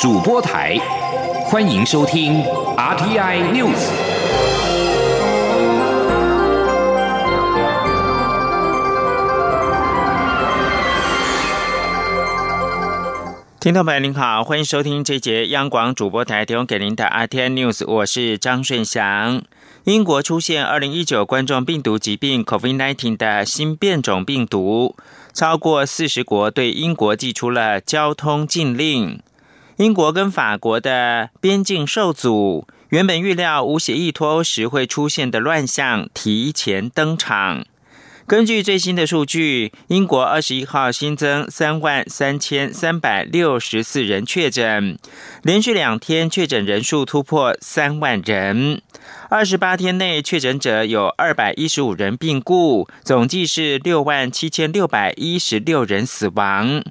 主播台，欢迎收听 RTI News。听众朋友您好，欢迎收听这节央广主播台提供给您的 RTI News， 我是张顺祥。英国出现2019冠状病毒疾病 COVID-19 的新变种病毒，超过40国对英国寄出了交通禁令。英国跟法国的边境受阻，原本预料无协议脱欧时会出现的乱象提前登场。根据最新的数据，英国21号新增33364人确诊，连续两天确诊人数突破3万人。28天内确诊者有215人病故，总计是67616人死亡。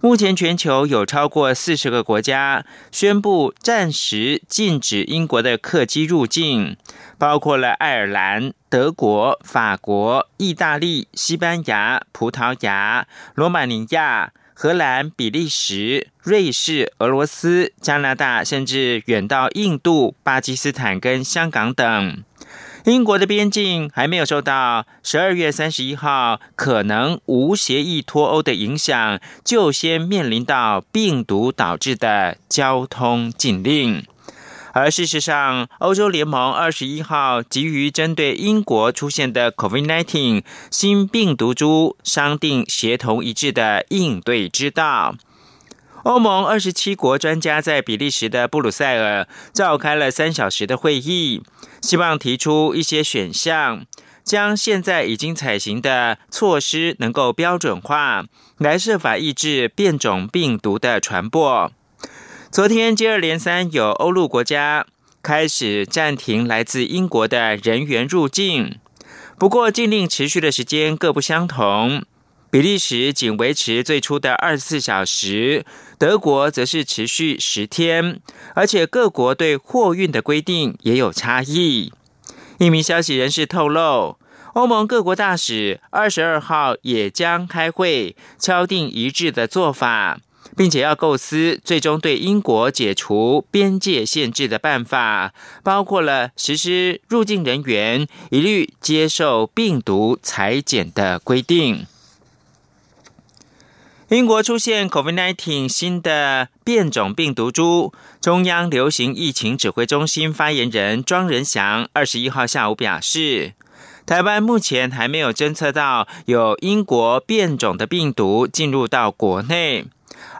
目前全球有超过40个国家宣布暂时禁止英国的客机入境，包括了爱尔兰、德国、法国、意大利、西班牙、葡萄牙、罗马尼亚、荷兰、比利时、瑞士、俄罗斯、加拿大，甚至远到印度、巴基斯坦跟香港等。英国的边境还没有受到12月31号可能无协议脱欧的影响，就先面临到病毒导致的交通禁令。而事实上，欧洲联盟21号急于针对英国出现的 COVID-19 新病毒株商定协同一致的应对之道。欧盟27国专家在比利时的布鲁塞尔召开了3小时的会议，希望提出一些选项，将现在已经采行的措施能够标准化，来设法抑制变种病毒的传播。昨天接二连三有欧陆国家开始暂停来自英国的人员入境，不过禁令持续的时间各不相同。比利时仅维持最初的24小时，德国则是持续10天，而且各国对货运的规定也有差异。一名消息人士透露，欧盟各国大使22号也将开会，敲定一致的做法，并且要构思最终对英国解除边界限制的办法，包括了实施入境人员一律接受病毒采检的规定。英国出现 COVID-19 新的变种病毒株，中央流行疫情指挥中心发言人庄仁祥21号下午表示，台湾目前还没有侦测到有英国变种的病毒进入到国内，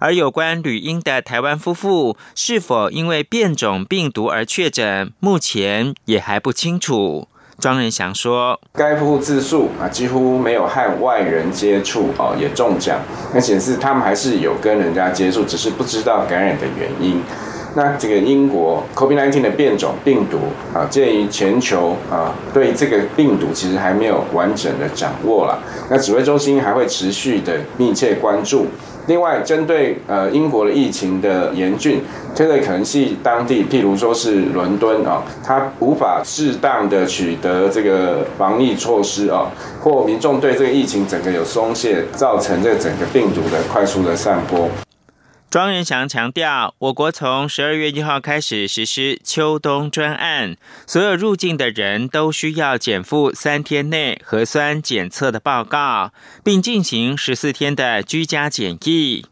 而有关旅英的台湾夫妇是否因为变种病毒而确诊，目前也还不清楚。庄仁祥说，该夫妇自述几乎没有和外人接触，也中奖，那显示他们还是有跟人家接触，只是不知道感染的原因。那这个英国 COVID-19 的变种病毒鉴于全球对这个病毒其实还没有完整的掌握了，那指挥中心还会持续的密切关注。另外，针对英国的疫情的严峻，推的可能是当地，譬如说是伦敦它无法适当的取得这个防疫措施或民众对这个疫情整个有松懈，造成这整个病毒的快速的散播。庄仁祥强调，我国从12月1号开始实施秋冬专案，所有入境的人都需要减负3天内核酸检测的报告，并进行14天的居家检疫。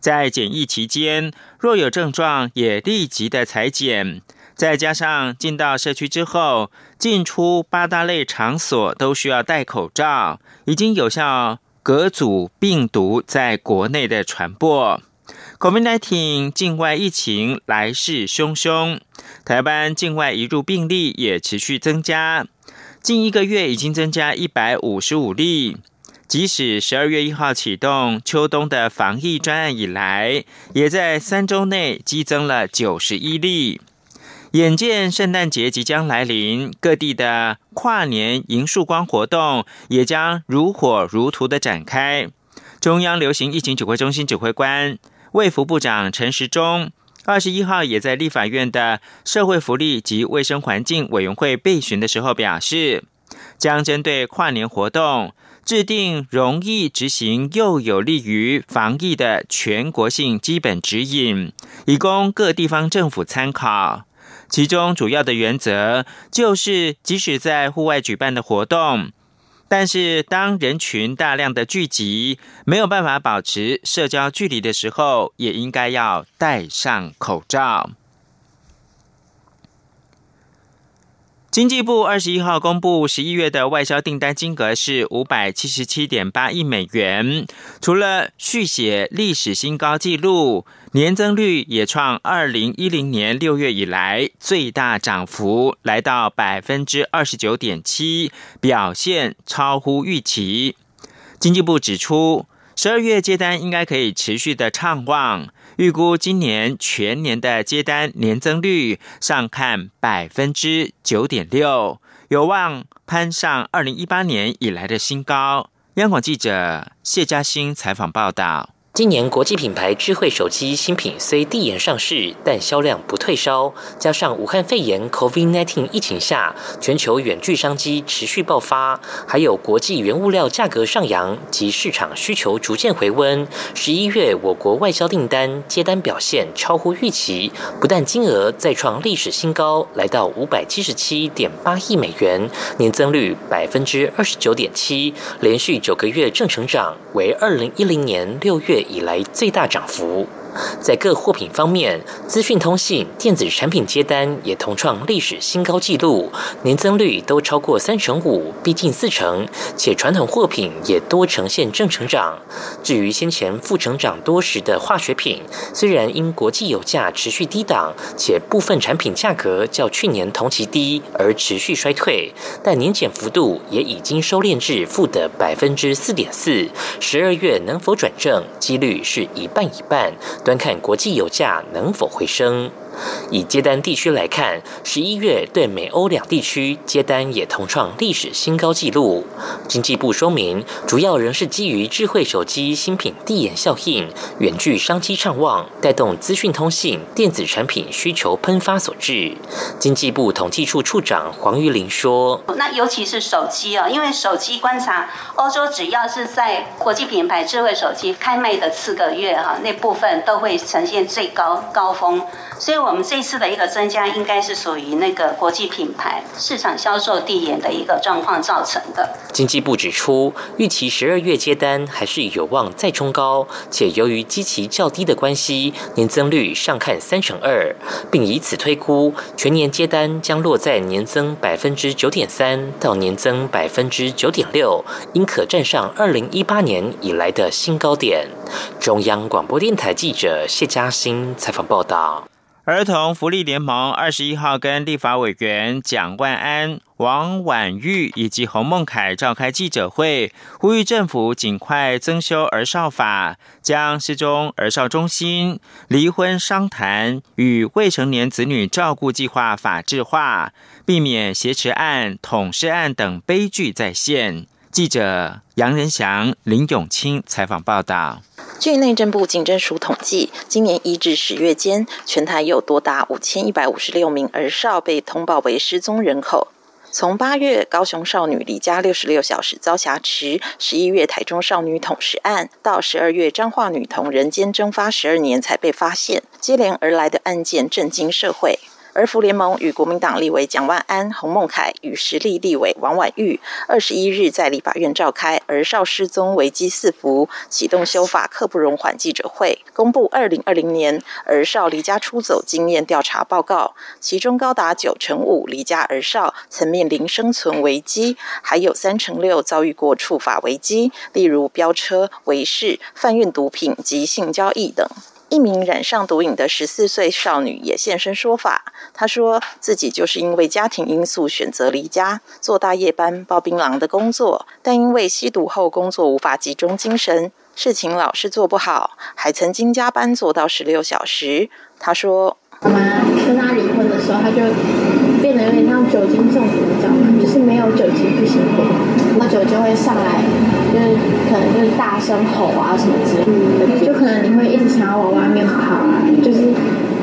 在检疫期间，若有症状也立即的采检，再加上进到社区之后，进出八大类场所都需要戴口罩，已经有效隔阻病毒在国内的传播。COVID-19 境外疫情来势汹汹，台湾境外移入病例也持续增加，近一个月已经增加155例。即使12月1号启动秋冬的防疫专案以来，也在3周内激增了91例。眼见圣诞节即将来临，各地的跨年迎曙光活动也将如火如荼的展开。中央流行疫情指挥中心指挥官、卫福部长陈时中21号也在立法院的社会福利及卫生环境委员会备询的时候表示，将针对跨年活动制定容易执行又有利于防疫的全国性基本指引，以供各地方政府参考。其中主要的原则就是，即使在户外举办的活动，但是当人群大量的聚集，没有办法保持社交距离的时候，也应该要戴上口罩。经济部21号公布11月的外销订单金额是 577.8 亿美元，除了续写历史新高纪录，年增率也创2010年6月以来最大涨幅，来到 29.7%， 表现超乎预期。经济部指出，12月接单应该可以持续的畅旺，预估今年全年的接单年增率上看 9.6%， 有望攀上2018年以来的新高。央广记者谢嘉欣采访报道。今年国际品牌智慧手机新品虽递延上市，但销量不退烧，加上武汉肺炎 COVID-19 疫情下全球远距商机持续爆发，还有国际原物料价格上扬及市场需求逐渐回温，11月我国外销订单接单表现超乎预期，不但金额再创历史新高，来到 577.8 亿美元，年增率 29.7%， 连续9个月正成长，为2010年6月以来最大涨幅。在各货品方面，资讯通信、电子产品接单也同创历史新高纪录，年增率都超过35%，逼近40%，且传统货品也多呈现正成长。至于先前负成长多时的化学品，虽然因国际油价持续低档，且部分产品价格较去年同期低而持续衰退，但年减幅度也已经收敛至负的 4.4%， 12 月能否转正，几率是一半一半，端看国际油价能否回升。以接单地区来看，11月对美欧两地区接单也同创历史新高纪录。经济部说明，主要仍是基于智慧手机新品递延效应、远距商机畅旺，带动资讯通信、电子产品需求喷发所致。经济部统计处处长黄玉玲说：“那尤其是手机哦，因为手机观察欧洲，只要是在国际品牌智慧手机开卖的4个月哈，那部分都会呈现最高峰，所以我们这次的一个增加应该是属于那个国际品牌市场销售递延的一个状况造成的。”经济部指出，预期12月接单还是有望再冲高，且由于基期较低的关系，年增率上看32%，并以此推估全年接单将落在年增 9.3% 到年增 9.6%， 应可站上2018年以来的新高点。中央广播电台记者谢嘉欣采访报道。儿童福利联盟21号跟立法委员蒋万安、王婉玉以及洪孟凯召开记者会，呼吁政府尽快增修儿少法，将失踪儿少中心、离婚商谈与未成年子女照顾计划法制化，避免挟持案、捅视案等悲剧再现。记者杨仁祥、林永清采访报道。据内政部警政署统计，今年1至10月间，全台有多达5156名儿少被通报为失踪人口。从8月高雄少女离家66小时遭挟持，11月台中少女捅食案，到12月彰化女童人间蒸发12年才被发现，接连而来的案件震惊社会。而福联盟与国民党立委蒋万安、洪孟凯与时力立委王婉玉21日在立法院召开儿少失踪危机四伏启动修法刻不容缓记者会，公布2020年儿少离家出走经验调查报告，其中高达95%离家儿少曾面临生存危机，还有36%遭遇过处罚危机，例如飙车、违誓、贩运毒品及性交易等。一名染上毒瘾的14岁少女也现身说法，她说自己就是因为家庭因素选择离家，做大夜班包槟榔的工作，但因为吸毒后工作无法集中精神，事情老是做不好，还曾经加班做到16小时。她说，我妈跟她离婚的时候，她就变得有点像酒精中毒，你知道吗？就是没有酒精不行活，那酒就会上来，就是可能就是大声吼啊什么之类的，就可能你会一直想要往外面跑啊，就是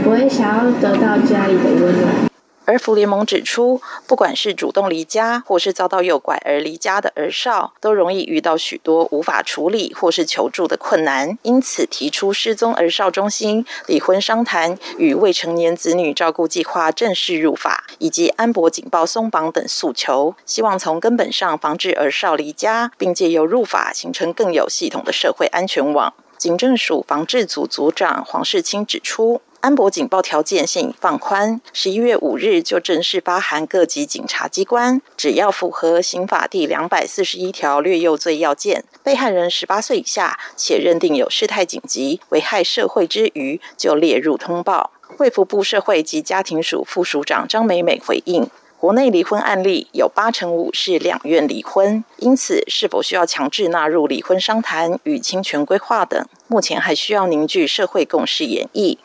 我也想要得到家里的温暖。而福联盟指出，不管是主动离家或是遭到诱拐而离家的儿少，都容易遇到许多无法处理或是求助的困难，因此提出失踪儿少中心、离婚商谈与未成年子女照顾计划正式入法，以及安博警报松绑等诉求，希望从根本上防治儿少离家，并借由入法形成更有系统的社会安全网。警政署防治组组长黄世清指出，安博警报条件现已放宽，11月5日就正式发函各级警察机关，只要符合刑法第241条略幼罪要件，被害人18岁以下且认定有事态紧急、危害社会之余，就列入通报。卫福部社会及家庭署副署长张美美回应，国内离婚案例有85%是两院离婚，因此是否需要强制纳入离婚商谈与侵权规划等，目前还需要凝聚社会共识研议。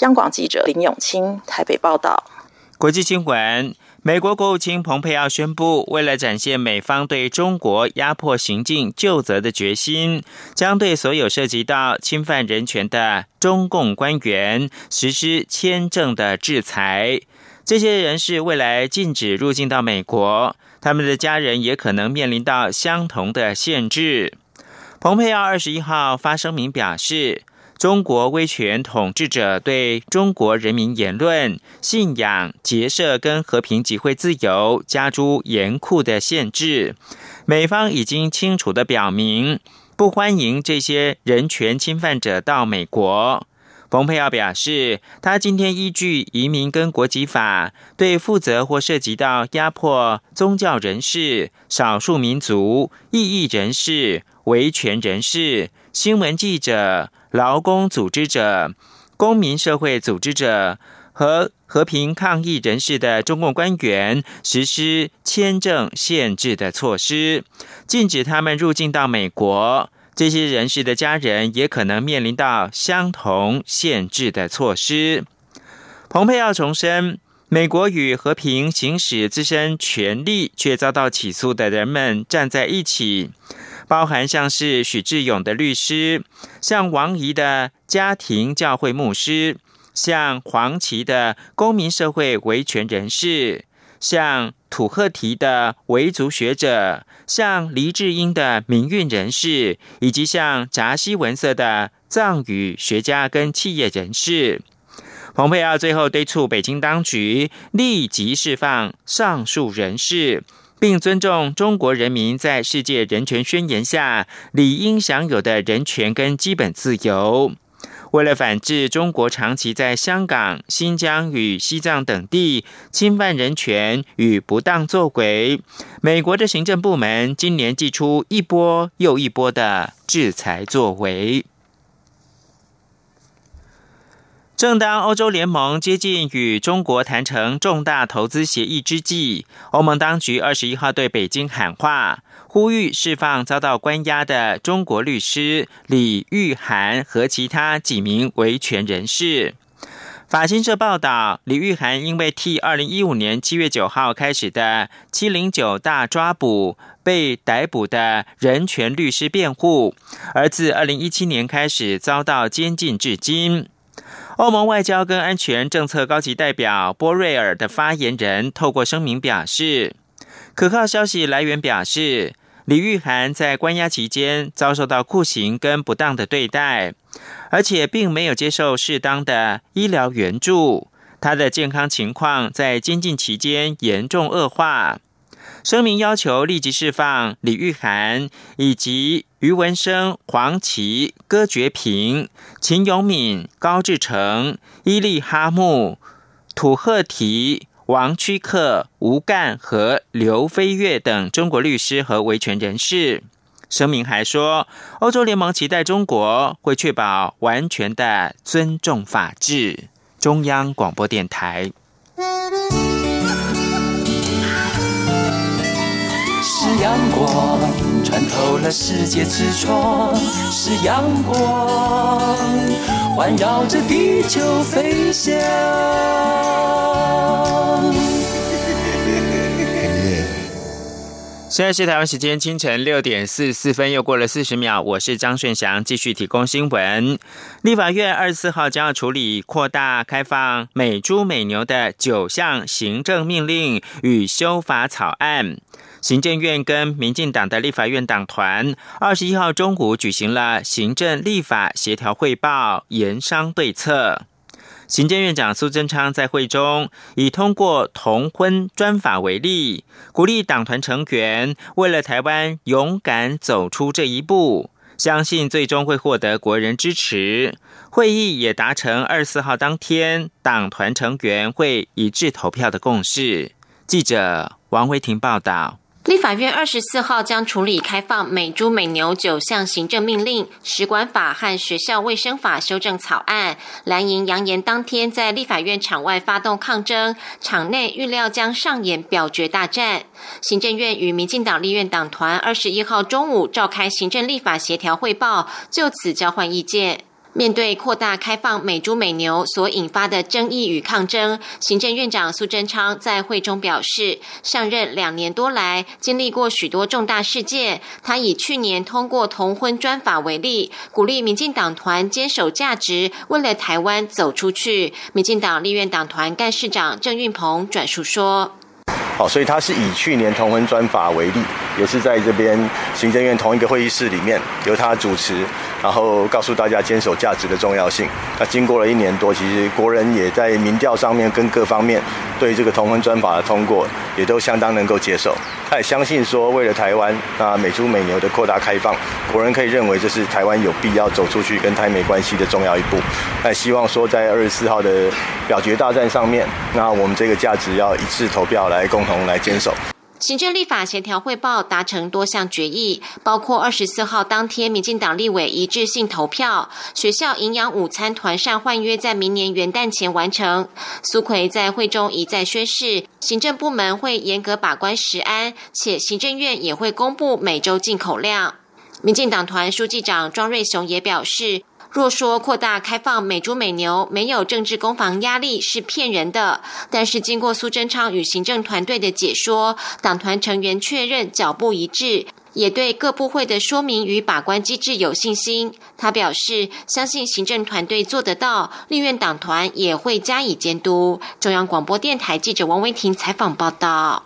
央广记者林永清台北报道。国际新闻，美国国务卿蓬佩奥宣布，为了展现美方对中国压迫行径究责的决心，将对所有涉及到侵犯人权的中共官员实施签证的制裁。这些人士未来禁止入境到美国，他们的家人也可能面临到相同的限制。蓬佩奥21号发声明表示，中国威权统治者对中国人民言论、信仰、结社跟和平集会自由加诸严酷的限制。美方已经清楚地表明，不欢迎这些人权侵犯者到美国。蓬佩奥表示，他今天依据移民跟国籍法，对负责或涉及到压迫宗教人士、少数民族、异议人士、维权人士、新闻记者、劳工组织者、公民社会组织者和和平抗议人士的中共官员实施签证限制的措施，禁止他们入境到美国。这些人士的家人也可能面临到相同限制的措施。蓬佩奥重申，美国与和平行使自身权利却遭到起诉的人们站在一起，包含像是许志勇的律师，像王怡的家庭教会牧师，像黄奇的公民社会维权人士，像土赫提的维族学者，像黎智英的民运人士，以及像扎西文色的藏语学家跟企业人士。蓬佩奥最后敦促北京当局立即释放上述人士，并尊重中国人民在世界人权宣言下理应享有的人权跟基本自由。为了反制中国长期在香港、新疆与西藏等地侵犯人权与不当作为，美国的行政部门今年祭出一波又一波的制裁作为。正当欧洲联盟接近与中国谈成重大投资协议之际，欧盟当局21号对北京喊话，呼吁释放遭到关押的中国律师李玉涵和其他几名维权人士。法新社报道，李玉涵因为替2015年7月9号开始的709大抓捕被逮捕的人权律师辩护，而自2017年开始遭到监禁至今。欧盟外交跟安全政策高级代表波瑞尔的发言人透过声明表示，可靠消息来源表示，李玉涵在关押期间遭受到酷刑跟不当的对待，而且并没有接受适当的医疗援助，他的健康情况在监禁期间严重恶化。声明要求立即释放李玉涵以及余文生、黄奇、戈觉平、秦永敏、高志成、伊利哈木、土赫提、王曲克、吴干和刘飞跃等中国律师和维权人士。声明还说，欧洲联盟期待中国会确保完全的尊重法治。中央广播电台。是阳光穿透了世界之窗，是阳光环绕着地球飞翔。现在是台湾时间清晨6点44分，又过了40秒。我是张顺祥，继续提供新闻。立法院24号将要处理扩大开放美猪美牛的9项行政命令与修法草案。行政院跟民进党的立法院党团21号中午举行了行政立法协调汇报，研商对策。行政院长苏贞昌在会中以通过同婚专法为例，鼓励党团成员为了台湾勇敢走出这一步，相信最终会获得国人支持。会议也达成24号当天党团成员会一致投票的共识。记者王维婷报道。立法院24号将处理开放美猪美牛9项行政命令、食管法和学校卫生法修正草案。蓝营扬言当天在立法院场外发动抗争，场内预料将上演表决大战。行政院与民进党立院党团21号中午召开行政立法协调汇报，就此交换意见。面对扩大开放美猪美牛所引发的争议与抗争，行政院长苏贞昌在会中表示，上任2年多来，经历过许多重大事件。他以去年通过同婚专法为例，鼓励民进党团坚守价值，为了台湾走出去。民进党立院党团干事长郑运鹏转述说：“好，所以他是以去年同婚专法为例。”也是在这边行政院同一个会议室里面由他主持，然后告诉大家坚守价值的重要性。那经过了1年多，其实国人也在民调上面跟各方面对这个同婚专法的通过也都相当能够接受。他也相信说，为了台湾，那美猪美牛的扩大开放，国人可以认为这是台湾有必要走出去跟台美关系的重要一步。那希望说在24号的表决大战上面，那我们这个价值要一致投票来共同来坚守。行政立法协调汇报达成多项决议，包括24号当天民进党立委一致性投票，学校营养午餐团膳换约在明年元旦前完成。苏奎在会中一再宣示，行政部门会严格把关食安，且行政院也会公布每周进口量。民进党团书记长庄瑞雄也表示，若说扩大开放美猪美牛没有政治攻防压力是骗人的，但是经过苏贞昌与行政团队的解说，党团成员确认脚步一致，也对各部会的说明与把关机制有信心。他表示，相信行政团队做得到，立院党团也会加以监督。中央广播电台记者王维婷采访报道。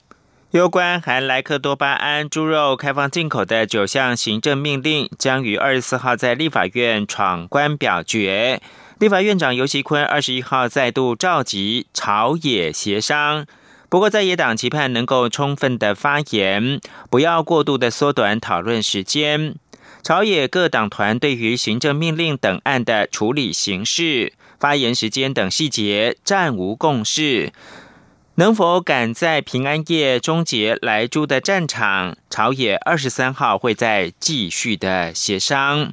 有关含莱克多巴胺猪肉开放进口的9项行政命令将于24号在立法院闯关表决。立法院长游锡堃21号再度召集朝野协商，不过在野党期盼能够充分的发言，不要过度的缩短讨论时间。朝野各党团对于行政命令等案的处理形式、发言时间等细节暂无共识。能否赶在平安夜终结莱猪的战场？朝野23号会再继续的协商。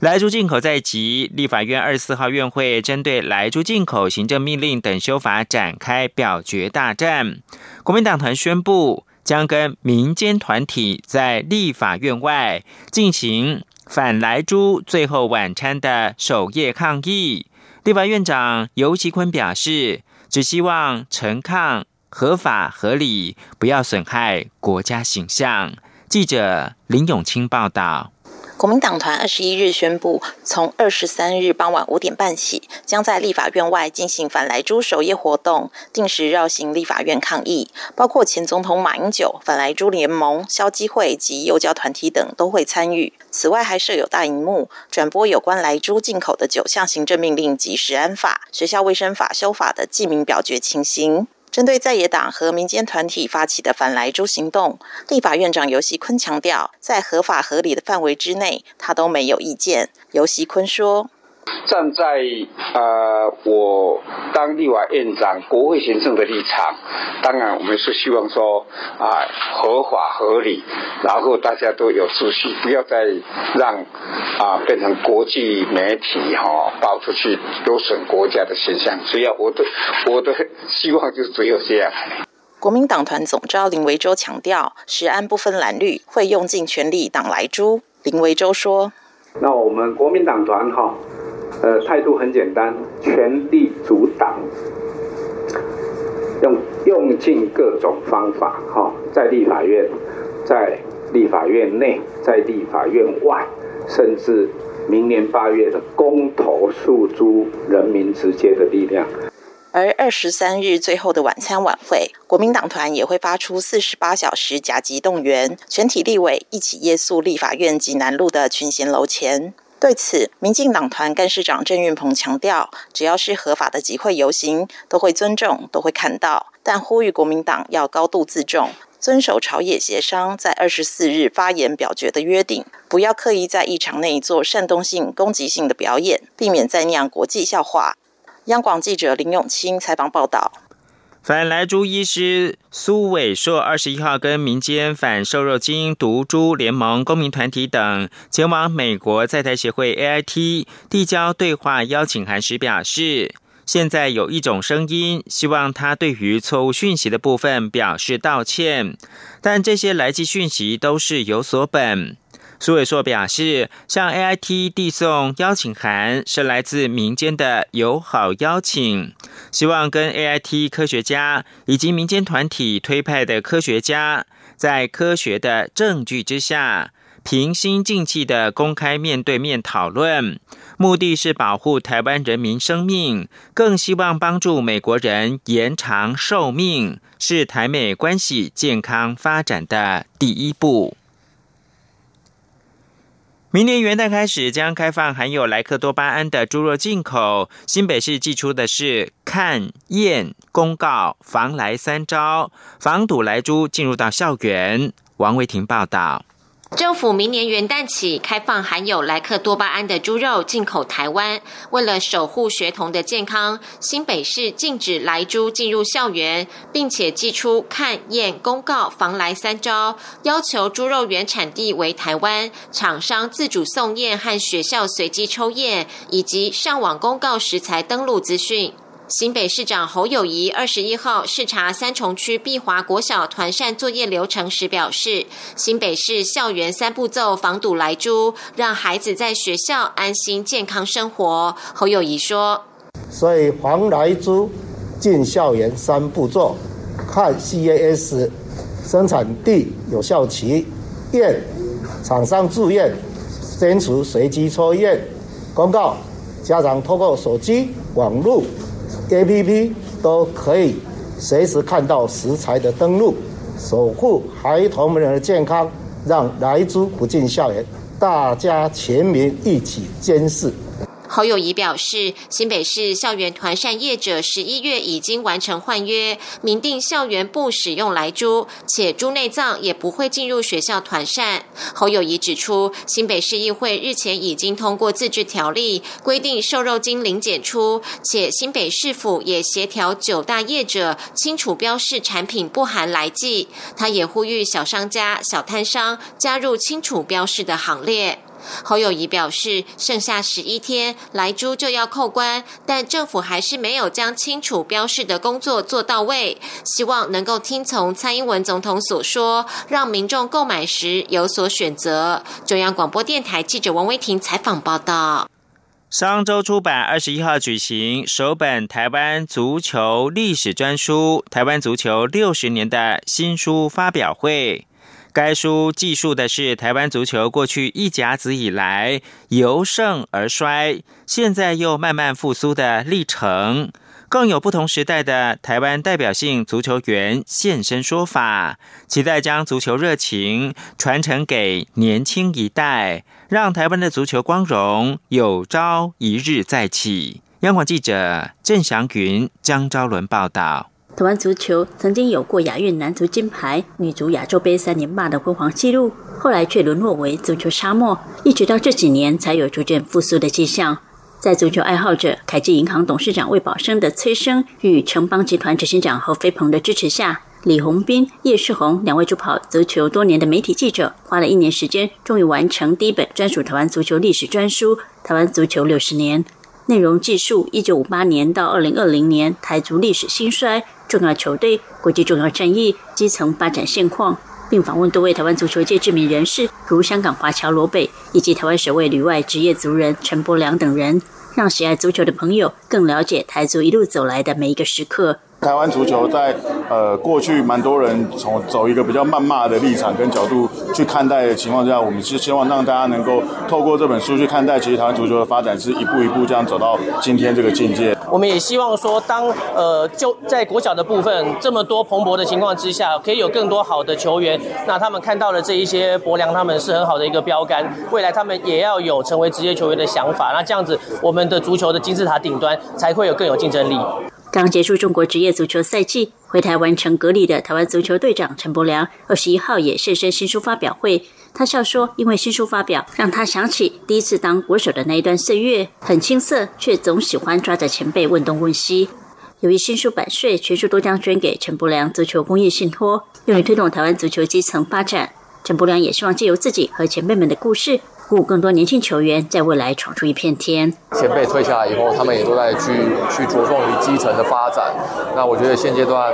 莱猪进口在即，立法院24号院会针对莱猪进口行政命令等修法展开表决大战。国民党团宣布，将跟民间团体在立法院外进行反莱猪最后晚餐的守夜抗议。立法院长游锡堃表示，只希望陈抗合法合理，不要损害国家形象。记者林永清报道。国民党团21日宣布，从23日傍晚5点半起，将在立法院外进行反莱猪守夜活动，定时绕行立法院抗议。包括前总统马英九、反莱猪联盟、消基会及幼教团体等都会参与。此外，还设有大荧幕转播有关莱猪进口的9项行政命令及食安法、学校卫生法修法的记名表决情形。针对在野党和民间团体发起的反莱猪行动，立法院长游锡堃强调，在合法合理的范围之内，他都没有意见。游锡堃说：“站在我当立法院长、国会行政的立场，当然我们是希望说合法合理，然后大家都有秩序，不要再让变成国际媒体爆出去，有损国家的形象。所以我的希望就是只有这样。”国民党团总召林维洲强调，食安不分蓝绿，会用尽全力挡莱猪。林维洲说：“那我们国民党团态度很简单，全力阻挡，用尽各种方法在立法院在立法院内，在立法院外，甚至明年8月的公投诉诸人民直接的力量。而23日最后的晚餐晚会，国民党团也会发出48小时甲级动员，全体立委一起夜宿立法院济南路的群贤楼前。对此，民进党团干事长郑运鹏强调，只要是合法的集会游行，都会尊重，都会看到，但呼吁国民党要高度自重，遵守朝野协商在24日发言表决的约定，不要刻意在议场内做煽动性、攻击性的表演，避免再酿国际笑话。央广记者林永清采访报道。反莱猪医师苏伟硕21号跟民间反瘦肉精毒猪联盟公民团体等前往美国在台协会 AIT 递交对话邀请函时表示，现在有一种声音希望他对于错误讯息的部分表示道歉，但这些来寄讯息都是有所本。苏伟硕表示，向 AIT 递送邀请函是来自民间的友好邀请，希望跟 AIT 科学家以及民间团体推派的科学家，在科学的证据之下，平心静气的公开面对面讨论，目的是保护台湾人民生命，更希望帮助美国人延长寿命，是台美关系健康发展的第一步。明年元旦开始将开放含有莱克多巴胺的猪肉进口，新北市祭出的是勘验公告防莱三招，防堵莱猪进入到校园。王维婷报道。政府明年元旦起开放含有莱克多巴胺的猪肉进口台湾，为了守护学童的健康，新北市禁止莱猪进入校园，并且祭出勘验公告防莱三招，要求猪肉原产地为台湾，厂商自主送验和学校随机抽验，以及上网公告食材登录资讯。新北市长侯友宜21号视察三重区碧华国小团膳作业流程时表示，新北市校园3步骤防堵莱猪，让孩子在学校安心健康生活。侯友宜说，所以防莱猪进校园3步骤，看 CAS 生产地有效期，验厂商自验，删除随机抽验公告，家长透过手机网路APP 都可以随时看到食材的登录，守护孩童们的健康，让莱猪不进校园，大家全民一起监视。侯友宜表示，新北市校园团膳业者11月已经完成换约，明定校园不使用莱猪，且猪内脏也不会进入学校团膳。侯友宜指出，新北市议会日前已经通过自治条例，规定瘦肉精零检出，且新北市府也协调9大业者清楚标示产品不含莱剂。他也呼吁小商家、小摊商加入清楚标示的行列。侯友宜表示，剩下11天莱猪就要扣关，但政府还是没有将清楚标示的工作做到位，希望能够听从蔡英文总统所说，让民众购买时有所选择。中央广播电台记者王威婷采访报道。商周出版21号举行首本台湾足球历史专书《台湾足球60年》的新书发表会。该书记述的是台湾足球过去一甲子以来由盛而衰，现在又慢慢复苏的历程，更有不同时代的台湾代表性足球员现身说法，期待将足球热情传承给年轻一代，让台湾的足球光荣有朝一日再起。央广记者郑祥云、江昭伦报道。台湾足球曾经有过亚运男足金牌、女足亚洲杯3连霸的辉煌纪录，后来却沦落为足球沙漠，一直到这几年才有逐渐复苏的迹象。在足球爱好者、凯基银行董事长魏宝生的催生与城邦集团执行长侯飞鹏的支持下，李鸿斌、叶世宏两位助跑足球多年的媒体记者，花了1年时间，终于完成第一本专属台湾足球历史专书《台湾足球60年》。内容记述1958年到2020年台足历史兴衰、重要球队、国际重要战役、基层发展现况，并访问多位台湾足球界知名人士，如香港华侨罗北以及台湾首位旅外职业足人陈柏良等人，让喜爱足球的朋友更了解台足一路走来的每一个时刻。台湾足球在过去蛮多人从走一个比较谩骂的立场跟角度去看待的情况下，我们是希望让大家能够透过这本书去看待，其实台湾足球的发展是一步一步这样走到今天这个境界。我们也希望说，当就在国小的部分这么多蓬勃的情况之下，可以有更多好的球员，那他们看到了这一些伯良，他们是很好的一个标杆，未来他们也要有成为职业球员的想法，那这样子我们的足球的金字塔顶端才会有更有竞争力。刚结束中国职业足球赛季，回台湾成隔离的台湾足球队长陈伯良21号也现身新书发表会。他笑说，因为新书发表让他想起第一次当国手的那一段岁月，很青涩，却总喜欢抓着前辈问东问西。由于新书版税全数都将捐给陈伯良足球公益信托，用于推动台湾足球基层发展，陈伯良也希望借由自己和前辈们的故事，鼓舞更多年轻球员在未来闯出一片天。前辈退下来以后，他们也都在去着重于基层的发展。那我觉得现阶段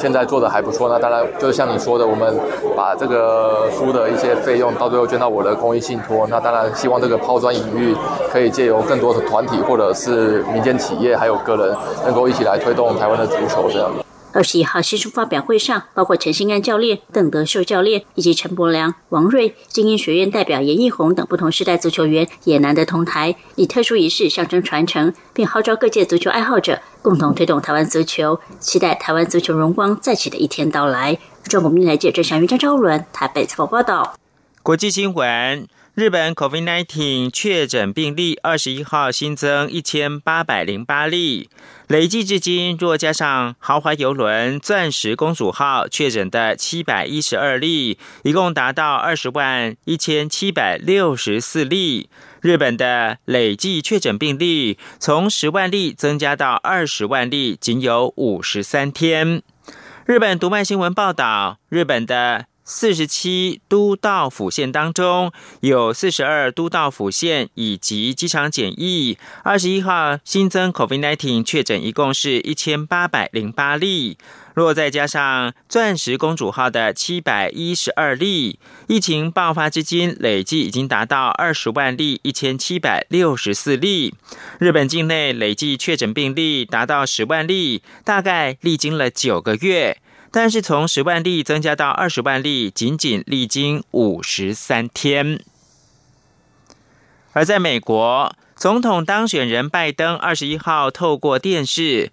现在做的还不错。那当然就是像你说的，我们把这个书的一些费用到最后捐到我的公益信托。那当然希望这个抛砖引玉，可以借由更多的团体或者是民间企业还有个人，能够一起来推动台湾的足球这样。21号新书发表会上，包括陈兴安教练、邓德秀教练以及陈伯良、王瑞、精英学院代表严义宏等不同世代足球员也难得同台，以特殊仪式象征传承，并号召各界足球爱好者共同推动台湾足球，期待台湾足球荣光再起的一天到来。中国媒体记者祥云、张昭伦台北采访报道。国际新闻：日本 COVID-19 确诊病例21号新增1808例，累计至今若加上豪华邮轮钻石公主号确诊的712例，一共达到201764例。日本的累计确诊病例从10万例增加到20万例，仅有53天。日本读卖新闻报道，日本的47都道府县当中，有42都道府县以及机场检疫21号新增 COVID-19 确诊一共是1808例，若再加上钻石公主号的712例，疫情爆发至今累计已经达到20万例1764例。日本境内累计确诊病例达到10万例，大概历经了9个月，但是从10万例增加到20万例，仅历经53天。而在美国，总统当选人拜登21号透过电视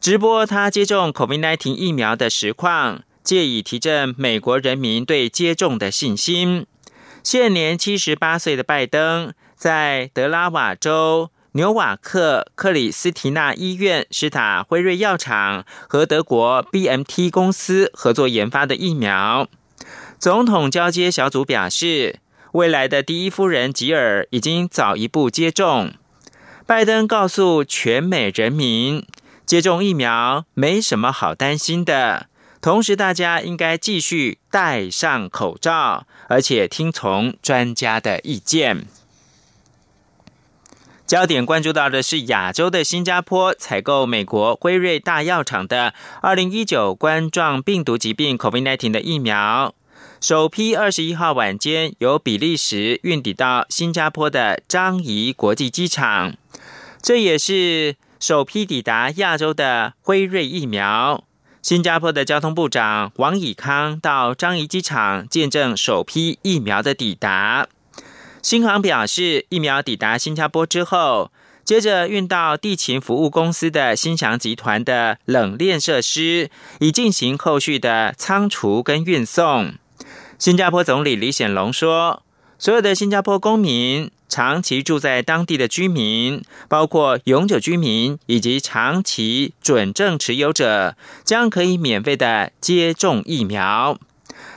直播他接种 COVID-19 疫苗的实况，借以提振美国人民对接种的信心。现年78岁的拜登在德拉瓦州纽瓦克克里斯提纳医院施塔辉瑞药厂和德国 BMT 公司合作研发的疫苗。总统交接小组表示，未来的第一夫人吉尔已经早一步接种。拜登告诉全美人民，接种疫苗没什么好担心的，同时大家应该继续戴上口罩，而且听从专家的意见。焦点关注到的是亚洲的新加坡采购美国辉瑞大药厂的2019冠状病毒疾病 COVID-19 的疫苗，首批21号晚间由比利时运抵到新加坡的樟宜国际机场，这也是首批抵达亚洲的辉瑞疫苗。新加坡的交通部长王以康到樟宜机场见证首批疫苗的抵达。新航表示，疫苗抵达新加坡之后，接着运到地勤服务公司的新翔集团的冷链设施，以进行后续的仓储跟运送。新加坡总理李显龙说，所有的新加坡公民、长期住在当地的居民，包括永久居民以及长期准证持有者，将可以免费的接种疫苗。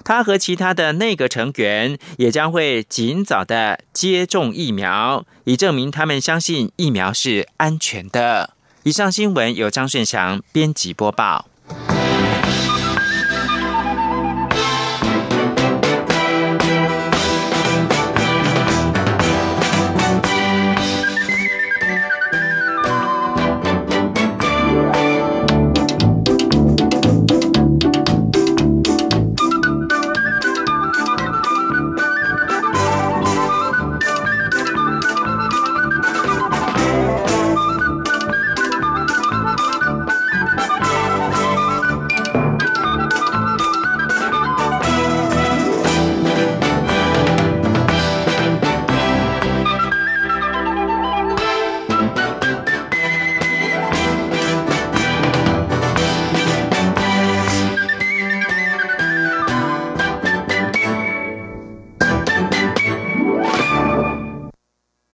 他和其他的内阁成员也将会尽早的接种疫苗，以证明他们相信疫苗是安全的。以上新闻由张顺祥编辑播报。